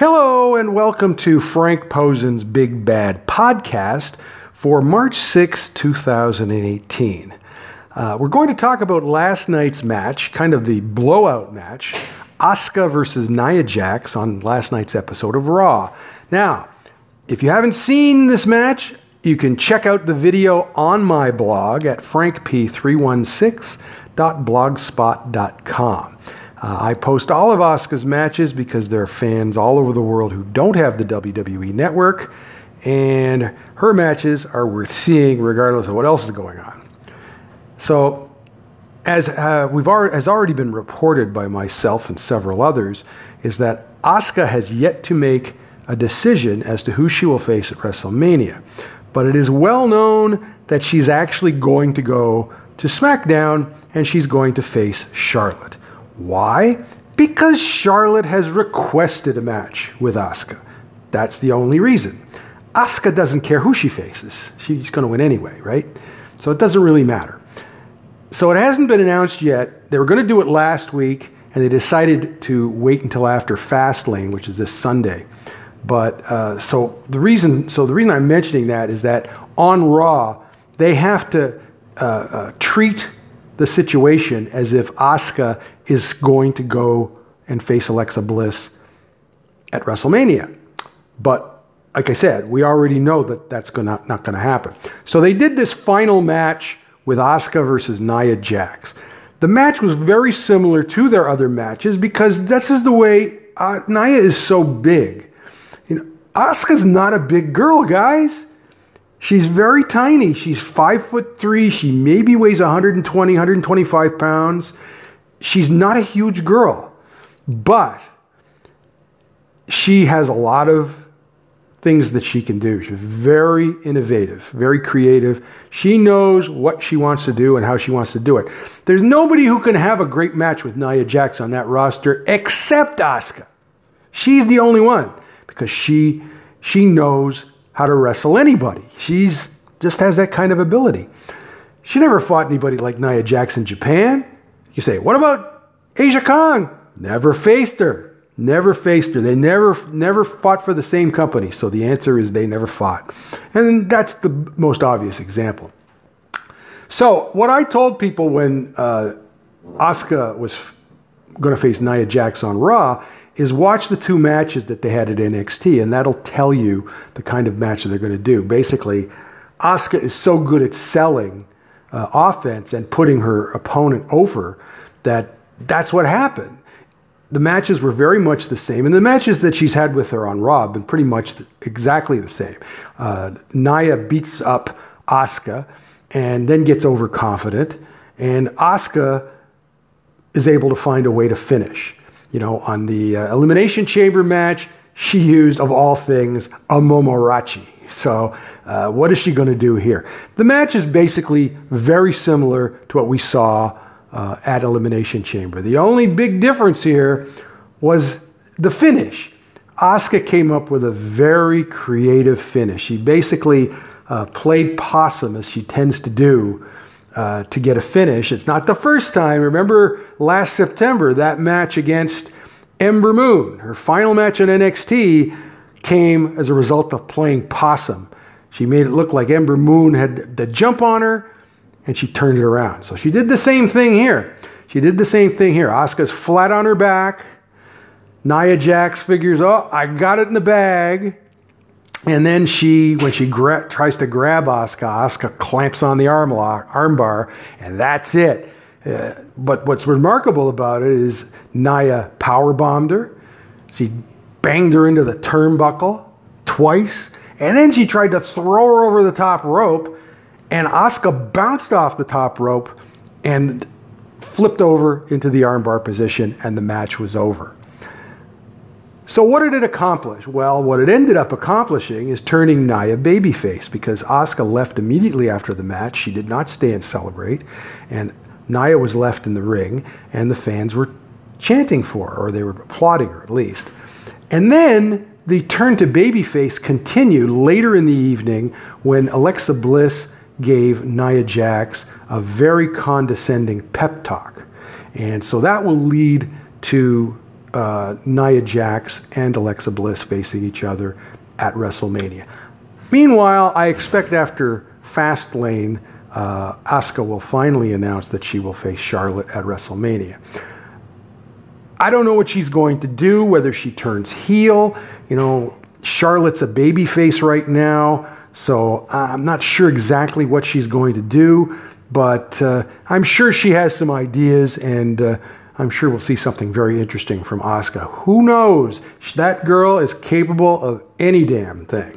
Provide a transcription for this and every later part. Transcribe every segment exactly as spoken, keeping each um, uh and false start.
Hello and welcome to Frank Posen's Big Bad Podcast for March sixth, two thousand eighteen. Uh, we're going to talk about last night's match, kind of the blowout match, Asuka versus Nia Jax on last night's episode of Raw. Now, if you haven't seen this match, you can check out the video on my blog at frank p three one six dot blogspot dot com. Uh, I post all of Asuka's matches because there are fans all over the world who don't have the W W E Network, and her matches are worth seeing regardless of what else is going on. So, as uh, we've already, has already been reported by myself and several others, is that Asuka has yet to make a decision as to who she will face at WrestleMania. But it is well known that she's actually going to go to SmackDown and she's going to face Charlotte. Why? Because Charlotte has requested a match with Asuka. That's the only reason. Asuka doesn't care who she faces. She's going to win anyway, right? So it doesn't really matter. So it hasn't been announced yet. They were going to do it last week, and they decided to wait until after Fastlane, which is this Sunday. But uh, so the reason, so the reason I'm mentioning that is that on Raw, they have to uh, uh, treat the situation as if Asuka is going to go and face Alexa Bliss at WrestleMania. But like I said, we already know that that's gonna, not going to happen. So they did this final match with Asuka versus Nia Jax. The match was very similar to their other matches because this is the way uh, Nia is so big. You know, Asuka's not a big girl, guys. She's very tiny. She's five foot three. She maybe weighs one hundred twenty, one hundred twenty-five pounds. She's not a huge girl, but she has a lot of things that she can do. She's very innovative, very creative. She knows what she wants to do and how she wants to do it. There's nobody who can have a great match with Nia Jax on that roster except Asuka. She's the only one because she she knows how to wrestle anybody. She's just has that kind of ability. She never fought anybody like Nia Jax in Japan. You say, what about Asia Kong? Never faced her. Never faced her. They never, never fought for the same company. So the answer is they never fought. And that's the most obvious example. So what I told people when uh, Asuka was f- going to face Nia Jax on Raw is watch the two matches that they had at N X T, and that'll tell you the kind of match that they're going to do. Basically, Asuka is so good at selling uh, offense and putting her opponent over that that's what happened. The matches were very much the same, and the matches that she's had with her on Raw have been pretty much the, exactly the same. Uh, Nia beats up Asuka and then gets overconfident, and Asuka is able to find a way to finish. You know, on the uh, Elimination Chamber match, she used, of all things, a Momorachi. So uh, what is she going to do here? The match is basically very similar to what we saw uh, at Elimination Chamber. The only big difference here was the finish. Asuka came up with a very creative finish. She basically uh, played possum, as she tends to do, Uh, to get a finish. It's not the first time. Remember last September, that match against Ember Moon, her final match on N X T, came as a result of playing possum. She made it look like Ember Moon had the jump on her, and she turned it around. So she did the same thing here. She did the same thing here. Asuka's flat on her back. Nia Jax figures, oh, I got it in the bag. And then she, when she gra- tries to grab Asuka, Asuka clamps on the arm lock, arm bar, and that's it. Uh, but what's remarkable about it is Nia powerbombed her. She banged her into the turnbuckle twice, and then she tried to throw her over the top rope, and Asuka bounced off the top rope and flipped over into the arm bar position, and the match was over. So what did it accomplish? Well, what it ended up accomplishing is turning Nia babyface because Asuka left immediately after the match. She did not stay and celebrate. And Nia was left in the ring, and the fans were chanting for her, or they were applauding her at least. And then the turn to babyface continued later in the evening when Alexa Bliss gave Nia Jax a very condescending pep talk. And so that will lead to uh, Nia Jax and Alexa Bliss facing each other at WrestleMania. Meanwhile, I expect after Fastlane, uh, Asuka will finally announce that she will face Charlotte at WrestleMania. I don't know what she's going to do, whether she turns heel. You know, Charlotte's a babyface right now, so I'm not sure exactly what she's going to do, but uh, I'm sure she has some ideas, and uh, I'm sure we'll see something very interesting from Asuka. Who knows? That girl is capable of any damn thing.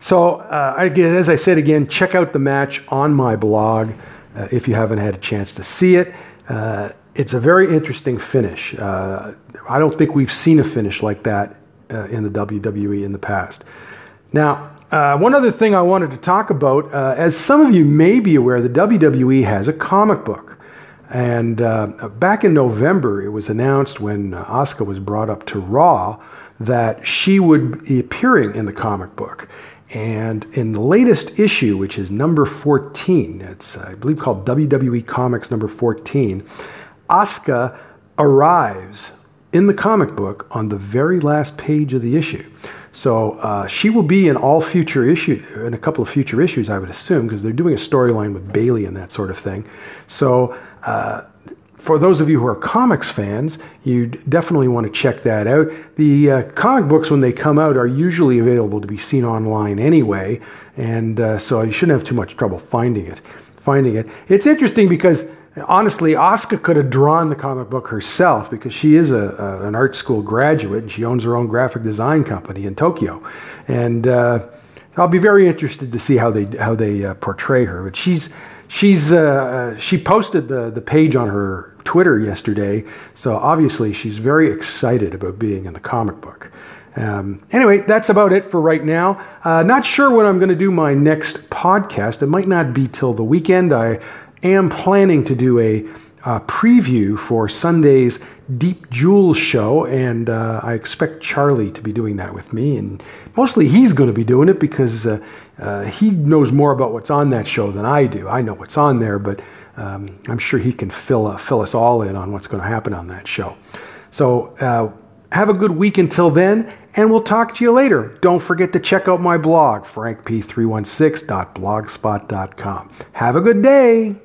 So, uh, again, as I said again, check out the match on my blog uh, if you haven't had a chance to see it. Uh, It's a very interesting finish. Uh, I don't think we've seen a finish like that uh, in the W W E in the past. Now, uh, one other thing I wanted to talk about, uh, as some of you may be aware, the W W E has a comic book. And uh, back in November, it was announced when uh, Asuka was brought up to Raw that she would be appearing in the comic book. And in the latest issue, which is number fourteen, it's I believe called W W E Comics number fourteen, Asuka arrives in the comic book on the very last page of the issue. So uh, she will be in all future issues, in a couple of future issues, I would assume, because they're doing a storyline with Bayley and that sort of thing. So uh, for those of you who are comics fans, you definitely want to check that out. The uh, comic books, when they come out, are usually available to be seen online anyway, and uh, so you shouldn't have too much trouble finding it. Finding it. It's interesting because, honestly, Asuka could have drawn the comic book herself because she is a, a, an art school graduate and she owns her own graphic design company in Tokyo. And uh, I'll be very interested to see how they how they uh, portray her. But she's she's uh, she posted the the page on her Twitter yesterday, so obviously she's very excited about being in the comic book. Um, anyway, that's about it for right now. Uh, not sure when I'm going to do my next podcast. It might not be till the weekend. I am planning to do a uh, preview for Sunday's Deep Jewels show, and uh, I expect Charlie to be doing that with me, and mostly he's going to be doing it because uh, uh, he knows more about what's on that show than I do. I know what's on there, but um, I'm sure he can fill, uh, fill us all in on what's going to happen on that show. So uh, have a good week until then, and we'll talk to you later. Don't forget to check out my blog, frank p three one six dot blogspot dot com. Have a good day!